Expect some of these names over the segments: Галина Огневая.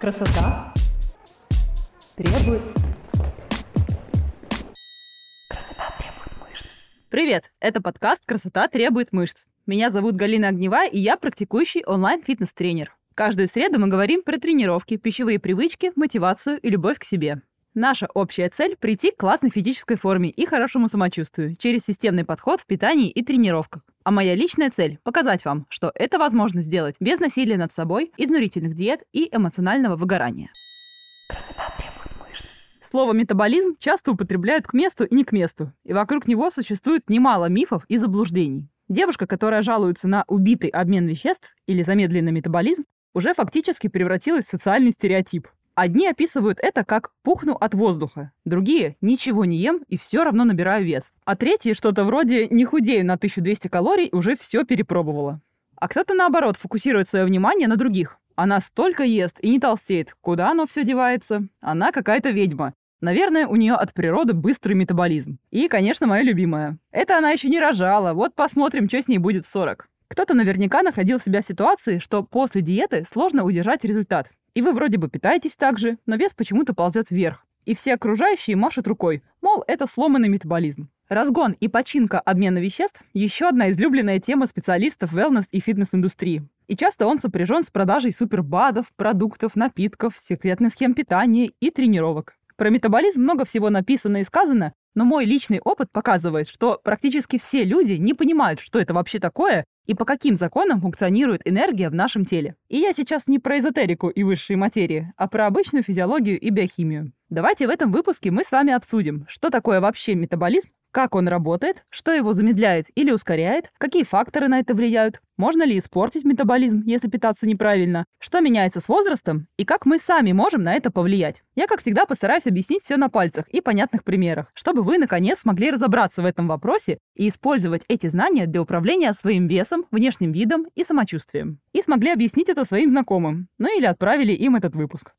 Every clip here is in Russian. Красота требует... Красота требует мышц. Привет! Это подкаст «Красота требует мышц». Меня зовут Галина Огневая, и я практикующий онлайн-фитнес-тренер. Каждую среду мы говорим про тренировки, пищевые привычки, мотивацию и любовь к себе. Наша общая цель – прийти к классной физической форме и хорошему самочувствию через системный подход в питании и тренировках. А моя личная цель – показать вам, что это возможно сделать без насилия над собой, изнурительных диет и эмоционального выгорания. Красота требует мышц. Слово «метаболизм» часто употребляют к месту и не к месту, и вокруг него существует немало мифов и заблуждений. Девушка, которая жалуется на убитый обмен веществ или замедленный метаболизм, уже фактически превратилась в социальный стереотип. Одни описывают это как «пухну от воздуха», другие «ничего не ем и все равно набираю вес», а третьи что-то вроде «не худею на 1200 калорий, уже все перепробовала». А кто-то, наоборот, фокусирует свое внимание на других. Она столько ест и не толстеет, куда оно все девается? Она какая-то ведьма. Наверное, у нее от природы быстрый метаболизм. И, конечно, моя любимая. Это она еще не рожала, вот посмотрим, что с ней будет в 40. Кто-то наверняка находил себя в ситуации, что после диеты сложно удержать результат. И вы вроде бы питаетесь так же, но вес почему-то ползет вверх. И все окружающие машут рукой, мол, это сломанный метаболизм. Разгон и починка обмена веществ – еще одна излюбленная тема специалистов wellness и фитнес-индустрии. И часто он сопряжен с продажей супербадов, продуктов, напитков, секретных схем питания и тренировок. Про метаболизм много всего написано и сказано, но мой личный опыт показывает, что практически все люди не понимают, что это вообще такое и по каким законам функционирует энергия в нашем теле. И я сейчас не про эзотерику и высшие материи, а про обычную физиологию и биохимию. Давайте в этом выпуске мы с вами обсудим, что такое вообще метаболизм, как он работает, что его замедляет или ускоряет, какие факторы на это влияют, можно ли испортить метаболизм, если питаться неправильно, что меняется с возрастом и как мы сами можем на это повлиять. Я, как всегда, постараюсь объяснить все на пальцах и понятных примерах, чтобы вы, наконец, смогли разобраться в этом вопросе и использовать эти знания для управления своим весом, внешним видом и самочувствием. И смогли объяснить это своим знакомым, ну или отправили им этот выпуск.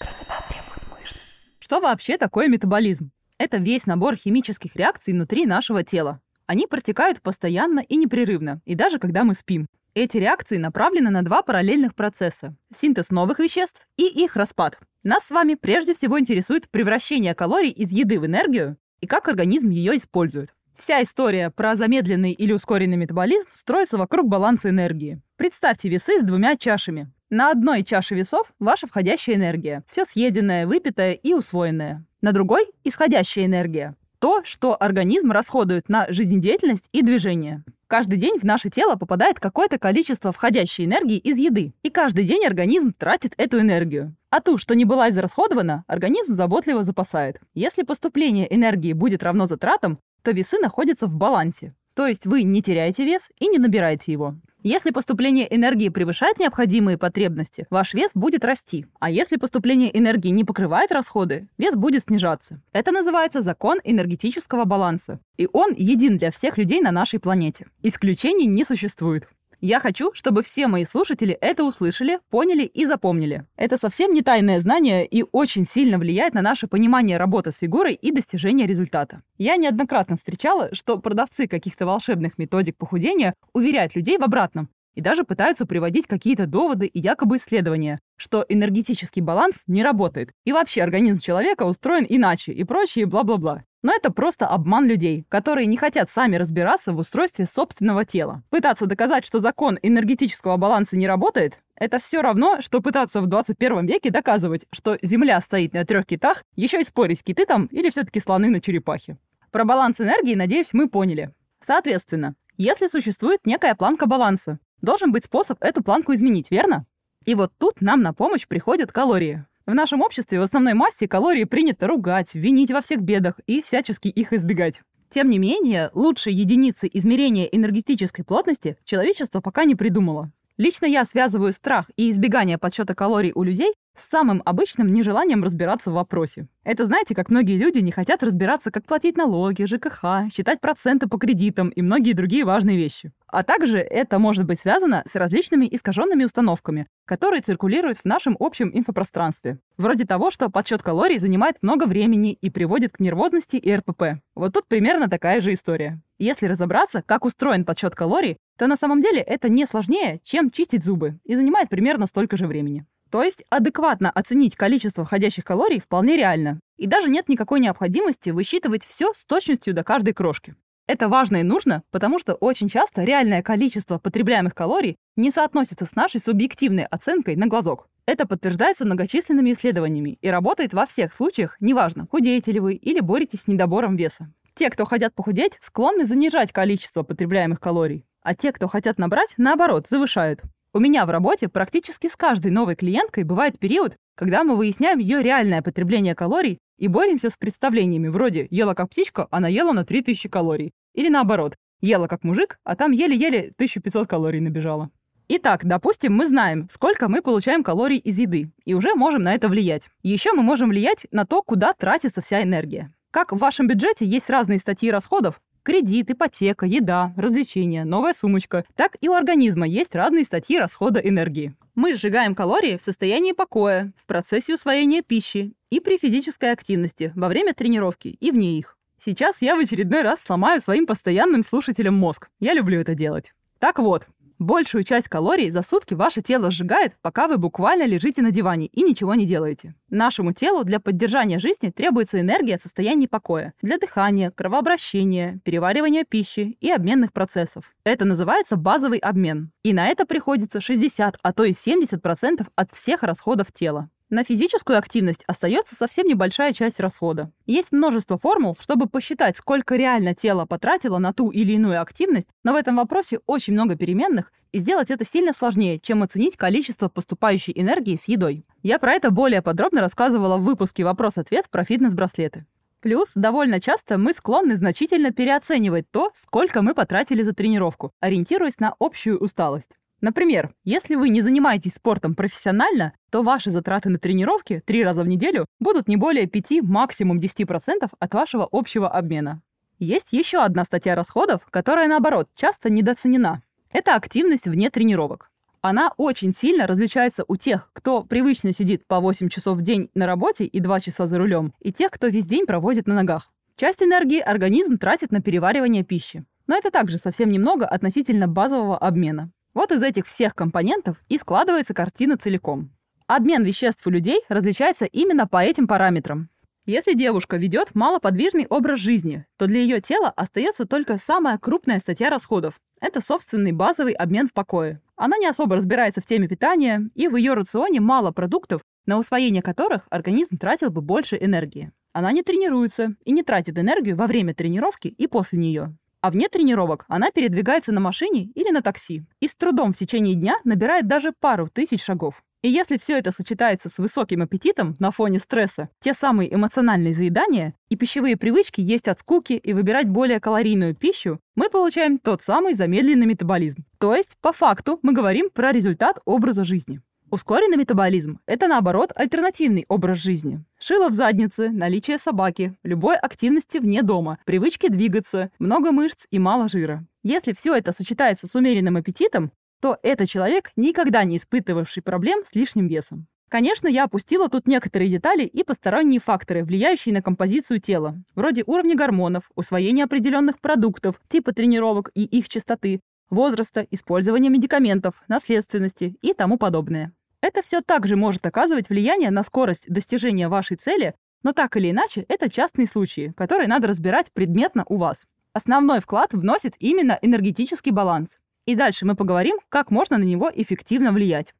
Красота требует мышц. Что вообще такое метаболизм? Это весь набор химических реакций внутри нашего тела. Они протекают постоянно и непрерывно, и даже когда мы спим. Эти реакции направлены на два параллельных процесса – синтез новых веществ и их распад. Нас с вами прежде всего интересует превращение калорий из еды в энергию и как организм ее использует. Вся история про замедленный или ускоренный метаболизм строится вокруг баланса энергии. Представьте весы с двумя чашами. На одной чаше весов ваша входящая энергия – все съеденное, выпитое и усвоенное. На другой – исходящая энергия – то, что организм расходует на жизнедеятельность и движение. Каждый день в наше тело попадает какое-то количество входящей энергии из еды, и каждый день организм тратит эту энергию. А ту, что не была израсходована, организм заботливо запасает. Если поступление энергии будет равно затратам, то весы находятся в балансе, то есть вы не теряете вес и не набираете его. Если поступление энергии превышает необходимые потребности, ваш вес будет расти. А если поступление энергии не покрывает расходы, вес будет снижаться. Это называется закон энергетического баланса. И он един для всех людей на нашей планете. Исключений не существует. Я хочу, чтобы все мои слушатели это услышали, поняли и запомнили. Это совсем не тайное знание и очень сильно влияет на наше понимание работы с фигурой и достижения результата. Я неоднократно встречала, что продавцы каких-то волшебных методик похудения уверяют людей в обратном и даже пытаются приводить какие-то доводы и якобы исследования, что энергетический баланс не работает, и вообще организм человека устроен иначе и прочее бла-бла-бла. Но это просто обман людей, которые не хотят сами разбираться в устройстве собственного тела. Пытаться доказать, что закон энергетического баланса не работает, это все равно, что пытаться в 21 веке доказывать, что Земля стоит на 3 китах, еще и спорить, киты там или все-таки слоны на черепахе. Про баланс энергии, надеюсь, мы поняли. Соответственно, если существует некая планка баланса, должен быть способ эту планку изменить, верно? И вот тут нам на помощь приходят калории. В нашем обществе в основной массе калории принято ругать, винить во всех бедах и всячески их избегать. Тем не менее, лучшей единицы измерения энергетической плотности человечество пока не придумало. Лично я связываю страх и избегание подсчета калорий у людей с самым обычным нежеланием разбираться в вопросе. Это знаете, как многие люди не хотят разбираться, как платить налоги, ЖКХ, считать проценты по кредитам и многие другие важные вещи. А также это может быть связано с различными искаженными установками, которые циркулируют в нашем общем инфопространстве. Вроде того, что подсчет калорий занимает много времени и приводит к нервозности и РПП. Вот тут примерно такая же история. Если разобраться, как устроен подсчет калорий, то на самом деле это не сложнее, чем чистить зубы, и занимает примерно столько же времени. То есть адекватно оценить количество входящих калорий вполне реально. И даже нет никакой необходимости высчитывать все с точностью до каждой крошки. Это важно и нужно, потому что очень часто реальное количество потребляемых калорий не соотносится с нашей субъективной оценкой на глазок. Это подтверждается многочисленными исследованиями и работает во всех случаях, неважно, худеете ли вы или боретесь с недобором веса. Те, кто хотят похудеть, склонны занижать количество потребляемых калорий, а те, кто хотят набрать, наоборот, завышают. У меня в работе практически с каждой новой клиенткой бывает период, когда мы выясняем ее реальное потребление калорий и боремся с представлениями вроде «ела как птичка, а наела на 3000 калорий». Или наоборот, «ела как мужик, а там еле-еле 1500 калорий набежало». Итак, допустим, мы знаем, сколько мы получаем калорий из еды, и уже можем на это влиять. Еще мы можем влиять на то, куда тратится вся энергия. Как в вашем бюджете есть разные статьи расходов – кредит, ипотека, еда, развлечения, новая сумочка, так и у организма есть разные статьи расхода энергии. Мы сжигаем калории в состоянии покоя, в процессе усвоения пищи и при физической активности, во время тренировки и вне их. Сейчас я в очередной раз сломаю своим постоянным слушателям мозг. Я люблю это делать. Так вот. Большую часть калорий за сутки ваше тело сжигает, пока вы буквально лежите на диване и ничего не делаете. Нашему телу для поддержания жизни требуется энергия в состоянии покоя для дыхания, кровообращения, переваривания пищи и обменных процессов. Это называется базовый обмен. И на это приходится 60, а то и 70% от всех расходов тела. На физическую активность остается совсем небольшая часть расхода. Есть множество формул, чтобы посчитать, сколько реально тело потратило на ту или иную активность, но в этом вопросе очень много переменных, и сделать это сильно сложнее, чем оценить количество поступающей энергии с едой. Я про это более подробно рассказывала в выпуске «Вопрос-ответ» про фитнес-браслеты. Плюс, довольно часто мы склонны значительно переоценивать то, сколько мы потратили за тренировку, ориентируясь на общую усталость. Например, если вы не занимаетесь спортом профессионально, то ваши затраты на тренировки 3 раза в неделю будут не более 5, максимум 10% от вашего общего обмена. Есть еще одна статья расходов, которая, наоборот, часто недооценена. Это активность вне тренировок. Она очень сильно различается у тех, кто привычно сидит по 8 часов в день на работе и 2 часа за рулем, и тех, кто весь день проводит на ногах. Часть энергии организм тратит на переваривание пищи. Но это также совсем немного относительно базового обмена. Вот из этих всех компонентов и складывается картина целиком. Обмен веществ у людей различается именно по этим параметрам. Если девушка ведет малоподвижный образ жизни, то для ее тела остается только самая крупная статья расходов – это собственный базовый обмен в покое. Она не особо разбирается в теме питания, и в ее рационе мало продуктов, на усвоение которых организм тратил бы больше энергии. Она не тренируется и не тратит энергию во время тренировки и после нее. А вне тренировок она передвигается на машине или на такси и с трудом в течение дня набирает даже пару тысяч шагов. И если все это сочетается с высоким аппетитом на фоне стресса, те самые эмоциональные заедания и пищевые привычки есть от скуки и выбирать более калорийную пищу, мы получаем тот самый замедленный метаболизм. То есть, по факту, мы говорим про результат образа жизни. Ускоренный метаболизм – это, наоборот, альтернативный образ жизни. Шило в заднице, наличие собаки, любой активности вне дома, привычки двигаться, много мышц и мало жира. Если все это сочетается с умеренным аппетитом, то это человек, никогда не испытывавший проблем с лишним весом. Конечно, я опустила тут некоторые детали и посторонние факторы, влияющие на композицию тела, вроде уровня гормонов, усвоения определенных продуктов, типа тренировок и их частоты, возраста, использования медикаментов, наследственности и тому подобное. Это все также может оказывать влияние на скорость достижения вашей цели, но так или иначе это частные случаи, которые надо разбирать предметно у вас. Основной вклад вносит именно энергетический баланс. И дальше мы поговорим, как можно на него эффективно влиять.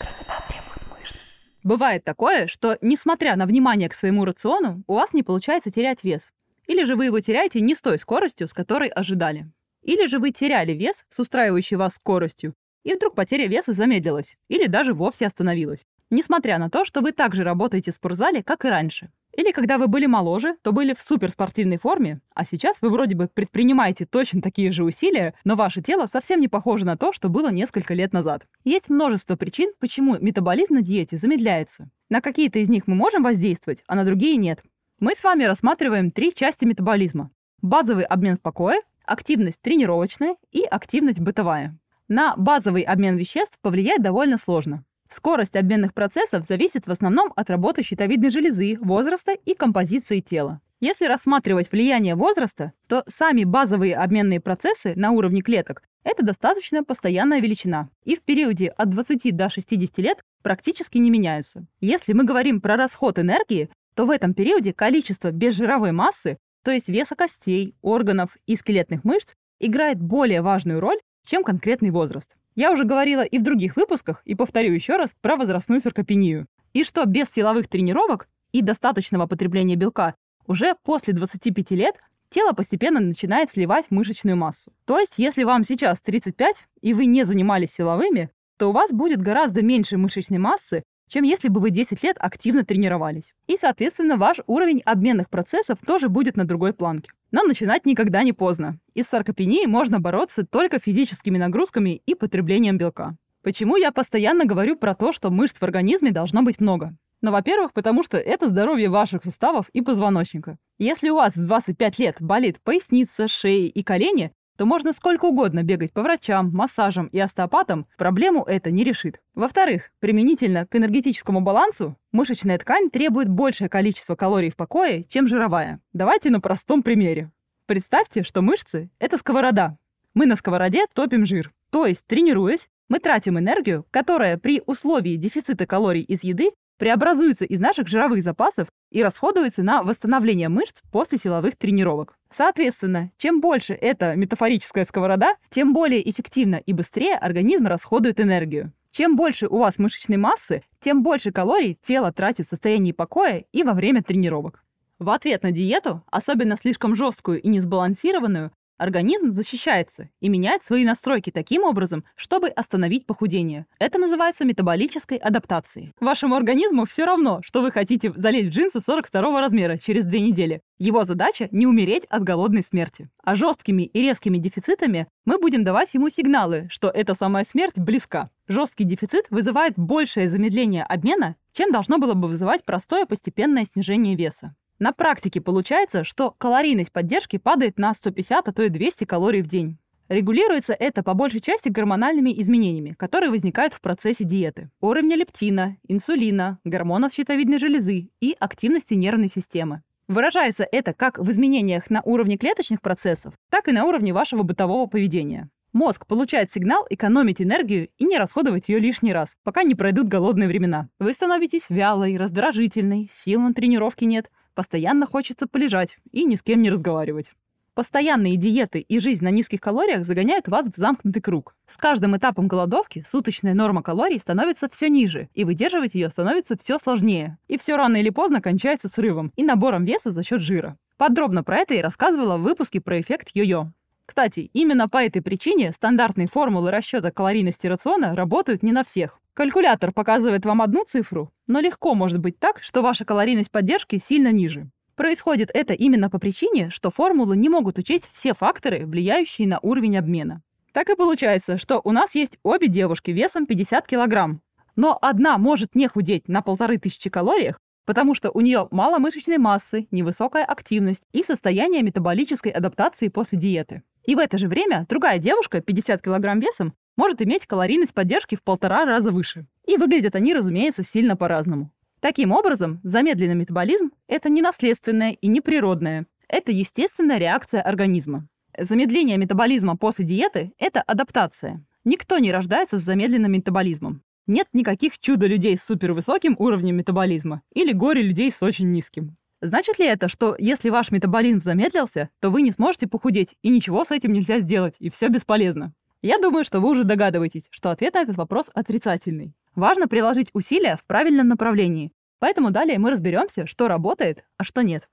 Красота требует мышц. Бывает такое, что, несмотря на внимание к своему рациону, у вас не получается терять вес. Или же вы его теряете не с той скоростью, с которой ожидали. Или же вы теряли вес с устраивающей вас скоростью, и вдруг потеря веса замедлилась или даже вовсе остановилась, несмотря на то, что вы также работаете в спортзале, как и раньше. Или когда вы были моложе, то были в суперспортивной форме, а сейчас вы вроде бы предпринимаете точно такие же усилия, но ваше тело совсем не похоже на то, что было несколько лет назад. Есть множество причин, почему метаболизм на диете замедляется. На какие-то из них мы можем воздействовать, а на другие нет. Мы с вами рассматриваем 3 части метаболизма. Базовый обмен в покое, активность тренировочная и активность бытовая. На базовый обмен веществ повлиять довольно сложно. Скорость обменных процессов зависит в основном от работы щитовидной железы, возраста и композиции тела. Если рассматривать влияние возраста, то сами базовые обменные процессы на уровне клеток – это достаточно постоянная величина. И в периоде от 20 до 60 лет практически не меняются. Если мы говорим про расход энергии, то в этом периоде количество безжировой массы, то есть веса костей, органов и скелетных мышц, играет более важную роль, чем конкретный возраст. Я уже говорила и в других выпусках, и повторю еще раз про возрастную саркопению. И что без силовых тренировок и достаточного потребления белка уже после 25 лет тело постепенно начинает сливать мышечную массу. То есть, если вам сейчас 35, и вы не занимались силовыми, то у вас будет гораздо меньше мышечной массы, чем если бы вы 10 лет активно тренировались. И, соответственно, ваш уровень обменных процессов тоже будет на другой планке. Но начинать никогда не поздно. И с саркопенией можно бороться только физическими нагрузками и потреблением белка. Почему я постоянно говорю про то, что мышц в организме должно быть много? Ну, во-первых, потому что это здоровье ваших суставов и позвоночника. Если у вас в 25 лет болит поясница, шея и колени, то можно сколько угодно бегать по врачам, массажам и остеопатам, проблему это не решит. Во-вторых, применительно к энергетическому балансу, мышечная ткань требует большее количество калорий в покое, чем жировая. Давайте на простом примере. Представьте, что мышцы – это сковорода. Мы на сковороде топим жир. То есть, тренируясь, мы тратим энергию, которая при условии дефицита калорий из еды преобразуется из наших жировых запасов и расходуется на восстановление мышц после силовых тренировок. Соответственно, чем больше эта метафорическая сковорода, тем более эффективно и быстрее организм расходует энергию. Чем больше у вас мышечной массы, тем больше калорий тело тратит в состоянии покоя и во время тренировок. В ответ на диету, особенно слишком жесткую и несбалансированную, организм защищается и меняет свои настройки таким образом, чтобы остановить похудение. Это называется метаболической адаптацией. Вашему организму все равно, что вы хотите залезть в джинсы 42 размера через 2 недели. Его задача – не умереть от голодной смерти. А жесткими и резкими дефицитами мы будем давать ему сигналы, что эта самая смерть близка. Жесткий дефицит вызывает большее замедление обмена, чем должно было бы вызывать простое постепенное снижение веса. На практике получается, что калорийность поддержки падает на 150, а то и 200 калорий в день. Регулируется это по большей части гормональными изменениями, которые возникают в процессе диеты. Уровня лептина, инсулина, гормонов щитовидной железы и активности нервной системы. Выражается это как в изменениях на уровне клеточных процессов, так и на уровне вашего бытового поведения. Мозг получает сигнал экономить энергию и не расходовать ее лишний раз, пока не пройдут голодные времена. Вы становитесь вялой, раздражительной, сил на тренировки нет. Постоянно хочется полежать и ни с кем не разговаривать. Постоянные диеты и жизнь на низких калориях загоняют вас в замкнутый круг. С каждым этапом голодовки суточная норма калорий становится все ниже, и выдерживать ее становится все сложнее. И все рано или поздно кончается срывом и набором веса за счет жира. Подробно про это я рассказывала в выпуске про эффект йо-йо. Кстати, именно по этой причине стандартные формулы расчета калорийности рациона работают не на всех. Калькулятор показывает вам одну цифру, но легко может быть так, что ваша калорийность поддержки сильно ниже. Происходит это именно по причине, что формулы не могут учесть все факторы, влияющие на уровень обмена. Так и получается, что у нас есть обе девушки весом 50 кг, но одна может не худеть на 1500 калориях, потому что у нее мало мышечной массы, невысокая активность и состояние метаболической адаптации после диеты. И в это же время другая девушка 50 кг весом может иметь калорийность поддержки в 1,5 раза выше. И выглядят они, разумеется, сильно по-разному. Таким образом, замедленный метаболизм – это не наследственное и не природное. Это естественная реакция организма. Замедление метаболизма после диеты – это адаптация. Никто не рождается с замедленным метаболизмом. Нет никаких чудо-людей с супервысоким уровнем метаболизма или горе-людей с очень низким. Значит ли это, что если ваш метаболизм замедлился, то вы не сможете похудеть, и ничего с этим нельзя сделать, и все бесполезно? Я думаю, что вы уже догадываетесь, что ответ на этот вопрос отрицательный. Важно приложить усилия в правильном направлении. Поэтому далее мы разберемся, что работает, а что нет.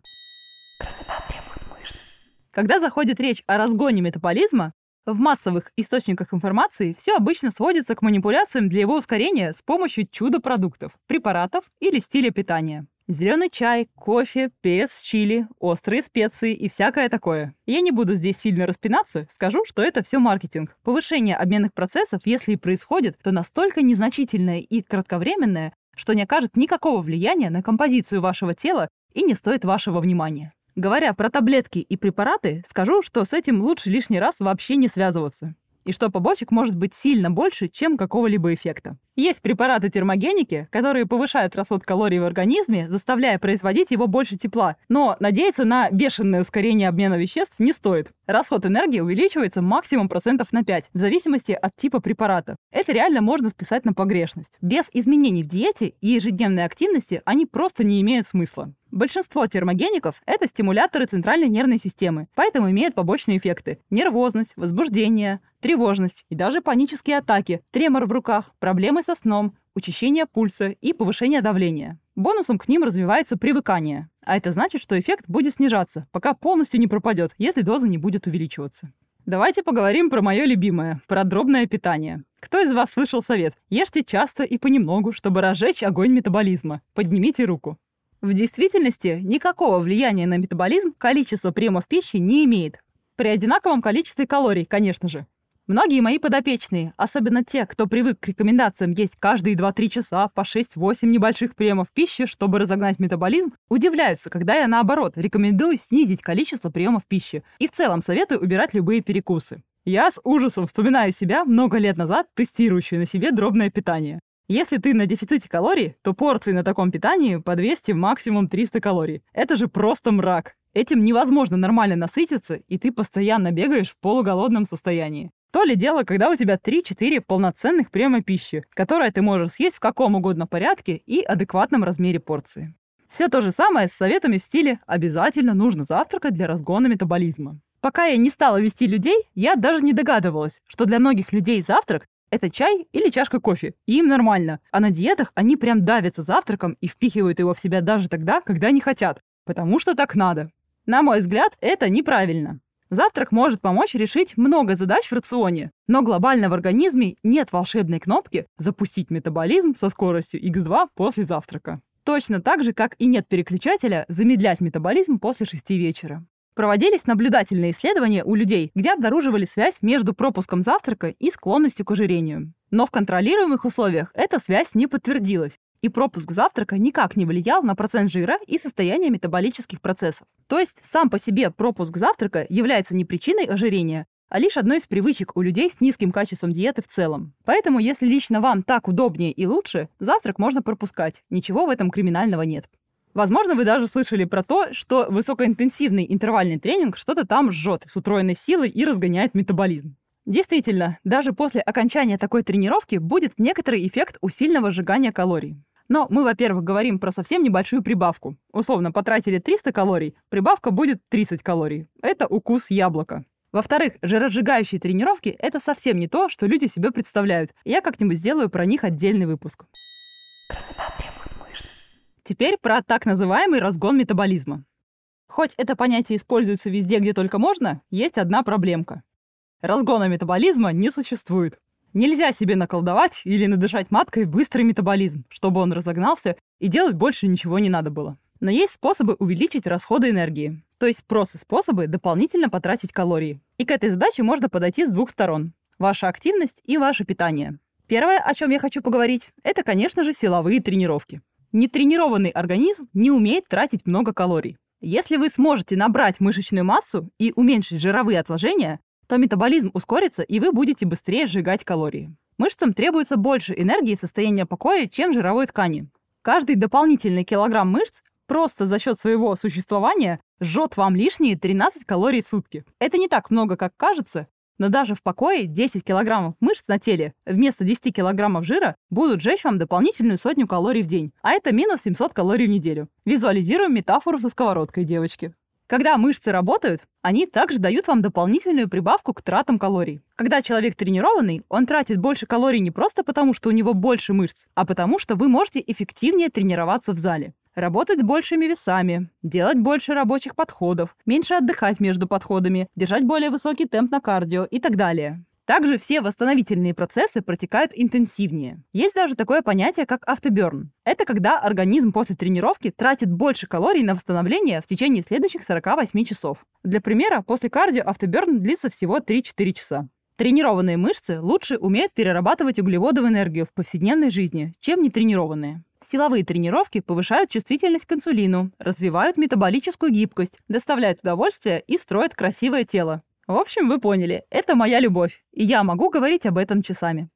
Красота требует мышц. Когда заходит речь о разгоне метаболизма, в массовых источниках информации все обычно сводится к манипуляциям для его ускорения с помощью чудо-продуктов, препаратов или стиля питания. Зеленый чай, кофе, перец чили, острые специи и всякое такое. Я не буду здесь сильно распинаться, скажу, что это все маркетинг. Повышение обменных процессов, если и происходит, то настолько незначительное и кратковременное, что не окажет никакого влияния на композицию вашего тела и не стоит вашего внимания. Говоря про таблетки и препараты, скажу, что с этим лучше лишний раз вообще не связываться. и что побочек может быть сильно больше, чем какого-либо эффекта. Есть препараты термогеники, которые повышают расход калорий в организме, заставляя производить его больше тепла, но надеяться на бешеное ускорение обмена веществ не стоит. Расход энергии увеличивается максимум процентов на 5, в зависимости от типа препарата. Это реально можно списать на погрешность. Без изменений в диете и ежедневной активности они просто не имеют смысла. Большинство термогеников – это стимуляторы центральной нервной системы, поэтому имеют побочные эффекты – нервозность, возбуждение, тревожность и даже панические атаки, тремор в руках, проблемы со сном, учащение пульса и повышение давления. Бонусом к ним развивается привыкание, а это значит, что эффект будет снижаться, пока полностью не пропадет, если доза не будет увеличиваться. Давайте поговорим про мое любимое – про дробное питание. Кто из вас слышал совет? Ешьте часто и понемногу, чтобы разжечь огонь метаболизма. Поднимите руку. В действительности никакого влияния на метаболизм количество приемов пищи не имеет. При одинаковом количестве калорий, конечно же. Многие мои подопечные, особенно те, кто привык к рекомендациям есть каждые 2-3 часа по 6-8 небольших приемов пищи, чтобы разогнать метаболизм, удивляются, когда я, наоборот, рекомендую снизить количество приемов пищи и в целом советую убирать любые перекусы. Я с ужасом вспоминаю себя много лет назад, тестирующую на себе дробное питание. Если ты на дефиците калорий, то порции на таком питании по 200, максимум 300 калорий. Это же просто мрак. Этим невозможно нормально насытиться, и ты постоянно бегаешь в полуголодном состоянии. То ли дело, когда у тебя 3-4 полноценных приема пищи, которые ты можешь съесть в каком угодно порядке и адекватном размере порции. Все то же самое с советами в стиле «обязательно нужно завтракать для разгона метаболизма». Пока я не стала вести людей, я даже не догадывалась, что для многих людей завтрак это чай или чашка кофе, и им нормально. А на диетах они прям давятся завтраком и впихивают его в себя даже тогда, когда не хотят. Потому что так надо. На мой взгляд, это неправильно. Завтрак может помочь решить много задач в рационе. Но глобально в организме нет волшебной кнопки «запустить метаболизм со скоростью x2 после завтрака». Точно так же, как и нет переключателя «замедлять метаболизм после 6 вечера». Проводились наблюдательные исследования у людей, где обнаруживали связь между пропуском завтрака и склонностью к ожирению. Но в контролируемых условиях эта связь не подтвердилась, и пропуск завтрака никак не влиял на процент жира и состояние метаболических процессов. То есть сам по себе пропуск завтрака является не причиной ожирения, а лишь одной из привычек у людей с низким качеством диеты в целом. Поэтому, если лично вам так удобнее и лучше, завтрак можно пропускать, ничего в этом криминального нет. Возможно, вы даже слышали про то, что высокоинтенсивный интервальный тренинг что-то там жжет с утроенной силой и разгоняет метаболизм. Действительно, даже после окончания такой тренировки будет некоторый эффект усиленного сжигания калорий. Но мы, во-первых, говорим про совсем небольшую прибавку. Условно, потратили 300 калорий, прибавка будет 30 калорий. Это укус яблока. Во-вторых, жиросжигающие тренировки – это совсем не то, что люди себе представляют. Я как-нибудь сделаю про них отдельный выпуск. Красота требует. Теперь про так называемый разгон метаболизма. Хоть это понятие используется везде, где только можно, есть одна проблемка. Разгона метаболизма не существует. Нельзя себе наколдовать или надышать маткой быстрый метаболизм, чтобы он разогнался, и делать больше ничего не надо было. Но есть способы увеличить расходы энергии, то есть просто способы дополнительно потратить калории. И к этой задаче можно подойти с двух сторон – ваша активность и ваше питание. Первое, о чем я хочу поговорить, это, конечно же, силовые тренировки. Нетренированный организм не умеет тратить много калорий. Если вы сможете набрать мышечную массу и уменьшить жировые отложения, то метаболизм ускорится, и вы будете быстрее сжигать калории. Мышцам требуется больше энергии в состоянии покоя, чем жировой ткани. Каждый дополнительный килограмм мышц просто за счет своего существования жжет вам лишние 13 калорий в сутки. Это не так много, как кажется, но даже в покое 10 килограммов мышц на теле вместо 10 килограммов жира будут жечь вам дополнительную сотню калорий в день, а это минус 700 калорий в неделю. Визуализируем метафору со сковородкой, девочки. Когда мышцы работают, они также дают вам дополнительную прибавку к тратам калорий. Когда человек тренированный, он тратит больше калорий не просто потому, что у него больше мышц, а потому, что вы можете эффективнее тренироваться в зале. Работать с большими весами, делать больше рабочих подходов, меньше отдыхать между подходами, держать более высокий темп на кардио и так далее. Также все восстановительные процессы протекают интенсивнее. Есть даже такое понятие, как автоберн. Это когда организм после тренировки тратит больше калорий на восстановление в течение следующих 48 часов. Для примера, после кардио автоберн длится всего 3-4 часа. Тренированные мышцы лучше умеют перерабатывать углеводную энергию в повседневной жизни, чем нетренированные. Силовые тренировки повышают чувствительность к инсулину, развивают метаболическую гибкость, доставляют удовольствие и строят красивое тело. В общем, вы поняли, это моя любовь, и я могу говорить об этом часами.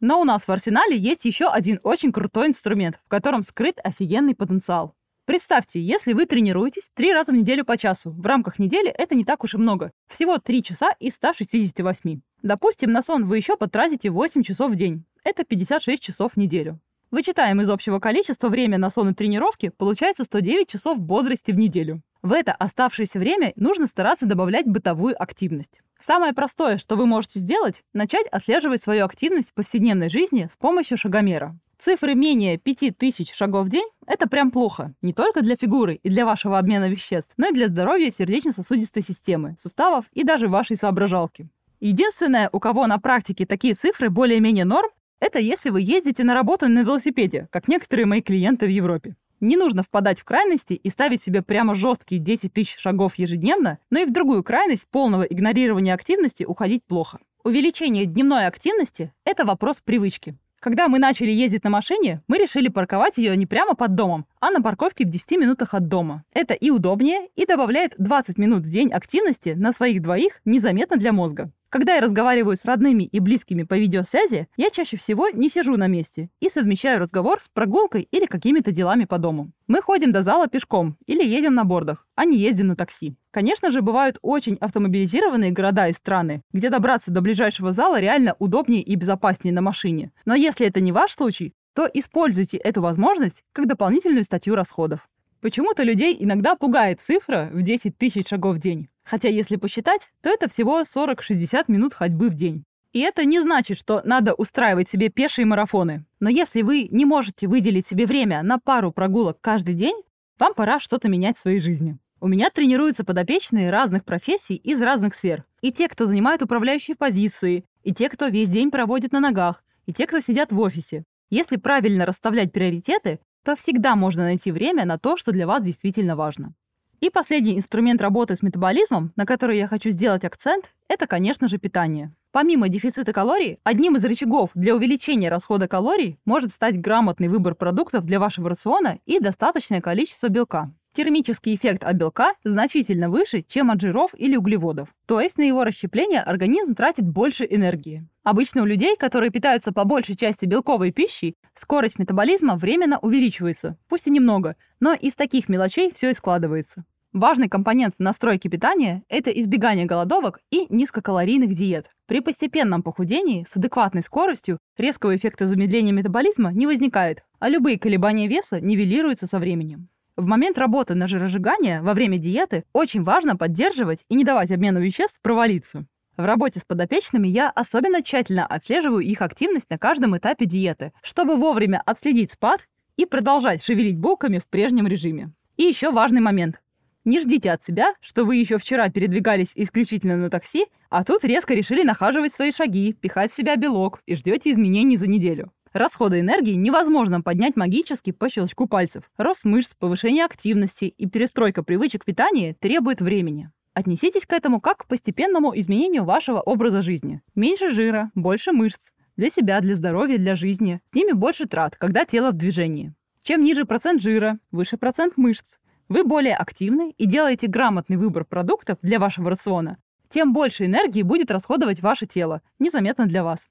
Но у нас в арсенале есть еще один очень крутой инструмент, в котором скрыт офигенный потенциал. Представьте, если вы тренируетесь 3 раза в неделю по часу, в рамках недели это не так уж и много, всего 3 часа из 168. Допустим, на сон вы еще потратите 8 часов в день, это 56 часов в неделю. Вычитаем из общего количества время на сон и тренировки, получается 109 часов бодрости в неделю. В это оставшееся время нужно стараться добавлять бытовую активность. Самое простое, что вы можете сделать, начать отслеживать свою активность в повседневной жизни с помощью шагомера. Цифры менее 5000 шагов в день – это прям плохо. Не только для фигуры и для вашего обмена веществ, но и для здоровья сердечно-сосудистой системы, суставов и даже вашей соображалки. Единственное, у кого на практике такие цифры более-менее норм, это если вы ездите на работу на велосипеде, как некоторые мои клиенты в Европе. Не нужно впадать в крайности и ставить себе прямо жесткие 10 тысяч шагов ежедневно, но и в другую крайность полного игнорирования активности уходить плохо. Увеличение дневной активности – это вопрос привычки. Когда мы начали ездить на машине, мы решили парковать ее не прямо под домом, а на парковке в 10 минутах от дома. Это и удобнее, и добавляет 20 минут в день активности на своих двоих незаметно для мозга. Когда я разговариваю с родными и близкими по видеосвязи, я чаще всего не сижу на месте и совмещаю разговор с прогулкой или какими-то делами по дому. Мы ходим до зала пешком или едем на бордах, а не ездим на такси. Конечно же, бывают очень автомобилизированные города и страны, где добраться до ближайшего зала реально удобнее и безопаснее на машине. Но если это не ваш случай, то используйте эту возможность как дополнительную статью расходов. Почему-то людей иногда пугает цифра в 10 тысяч шагов в день. Хотя, если посчитать, то это всего 40-60 минут ходьбы в день. И это не значит, что надо устраивать себе пешие марафоны. Но если вы не можете выделить себе время на пару прогулок каждый день, вам пора что-то менять в своей жизни. У меня тренируются подопечные разных профессий из разных сфер. И те, кто занимает управляющие позиции, и те, кто весь день проводит на ногах, и те, кто сидят в офисе. Если правильно расставлять приоритеты, то всегда можно найти время на то, что для вас действительно важно. И последний инструмент работы с метаболизмом, на который я хочу сделать акцент, это, конечно же, питание. Помимо дефицита калорий, одним из рычагов для увеличения расхода калорий может стать грамотный выбор продуктов для вашего рациона и достаточное количество белка. Термический эффект от белка значительно выше, чем от жиров или углеводов. То есть на его расщепление организм тратит больше энергии. Обычно у людей, которые питаются по большей части белковой пищей, скорость метаболизма временно увеличивается, пусть и немного, но из таких мелочей все и складывается. Важный компонент настройки питания – это избегание голодовок и низкокалорийных диет. При постепенном похудении с адекватной скоростью резкого эффекта замедления метаболизма не возникает, а любые колебания веса нивелируются со временем. В момент работы на жиросжигание во время диеты очень важно поддерживать и не давать обмену веществ провалиться. В работе с подопечными я особенно тщательно отслеживаю их активность на каждом этапе диеты, чтобы вовремя отследить спад и продолжать шевелить булками в прежнем режиме. И еще важный момент. Не ждите от себя, что вы еще вчера передвигались исключительно на такси, а тут резко решили нахаживать свои шаги, пихать в себя белок и ждете изменений за неделю. Расходы энергии невозможно поднять магически по щелчку пальцев. Рост мышц, повышение активности и перестройка привычек питания требует времени. Отнеситесь к этому как к постепенному изменению вашего образа жизни. Меньше жира, больше мышц. Для себя, для здоровья, для жизни. С ними больше трат, когда тело в движении. Чем ниже процент жира, выше процент мышц. Вы более активны и делаете грамотный выбор продуктов для вашего рациона, тем больше энергии будет расходовать ваше тело, незаметно для вас.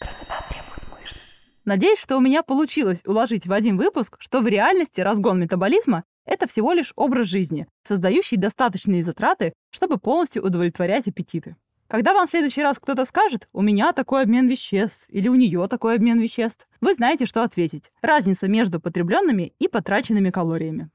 Красота требует мышц. Надеюсь, что у меня получилось уложить в один выпуск, что в реальности разгон метаболизма – это всего лишь образ жизни, создающий достаточные затраты, чтобы полностью удовлетворять аппетиты. Когда вам в следующий раз кто-то скажет «у меня такой обмен веществ» или «у нее такой обмен веществ», вы знаете, что ответить. Разница между потребленными и потраченными калориями.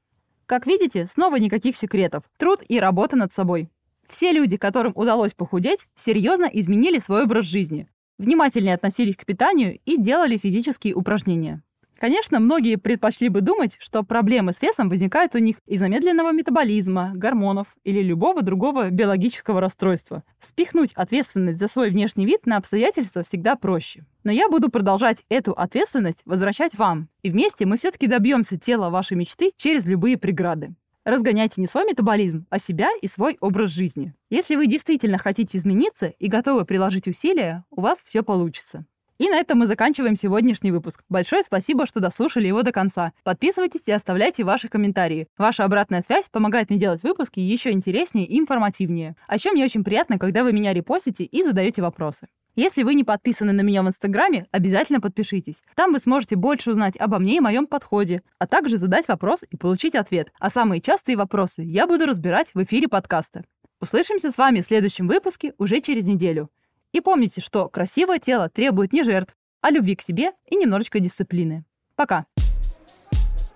Как видите, снова никаких секретов. Труд и работа над собой. Все люди, которым удалось похудеть, серьезно изменили свой образ жизни, внимательнее относились к питанию и делали физические упражнения. Конечно, многие предпочли бы думать, что проблемы с весом возникают у них из-за медленного метаболизма, гормонов или любого другого биологического расстройства. Спихнуть ответственность за свой внешний вид на обстоятельства всегда проще. Но я буду продолжать эту ответственность возвращать вам. И вместе мы все-таки добьемся тела вашей мечты через любые преграды. Разгоняйте не свой метаболизм, а себя и свой образ жизни. Если вы действительно хотите измениться и готовы приложить усилия, у вас все получится. И на этом мы заканчиваем сегодняшний выпуск. Большое спасибо, что дослушали его до конца. Подписывайтесь и оставляйте ваши комментарии. Ваша обратная связь помогает мне делать выпуски еще интереснее и информативнее. А еще мне очень приятно, когда вы меня репостите и задаете вопросы. Если вы не подписаны на меня в Инстаграме, обязательно подпишитесь. Там вы сможете больше узнать обо мне и моем подходе, а также задать вопрос и получить ответ. А самые частые вопросы я буду разбирать в эфире подкаста. Услышимся с вами в следующем выпуске уже через неделю. И помните, что красивое тело требует не жертв, а любви к себе и немножечко дисциплины. Пока!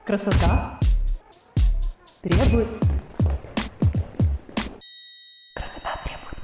Красота требует... Красота требует...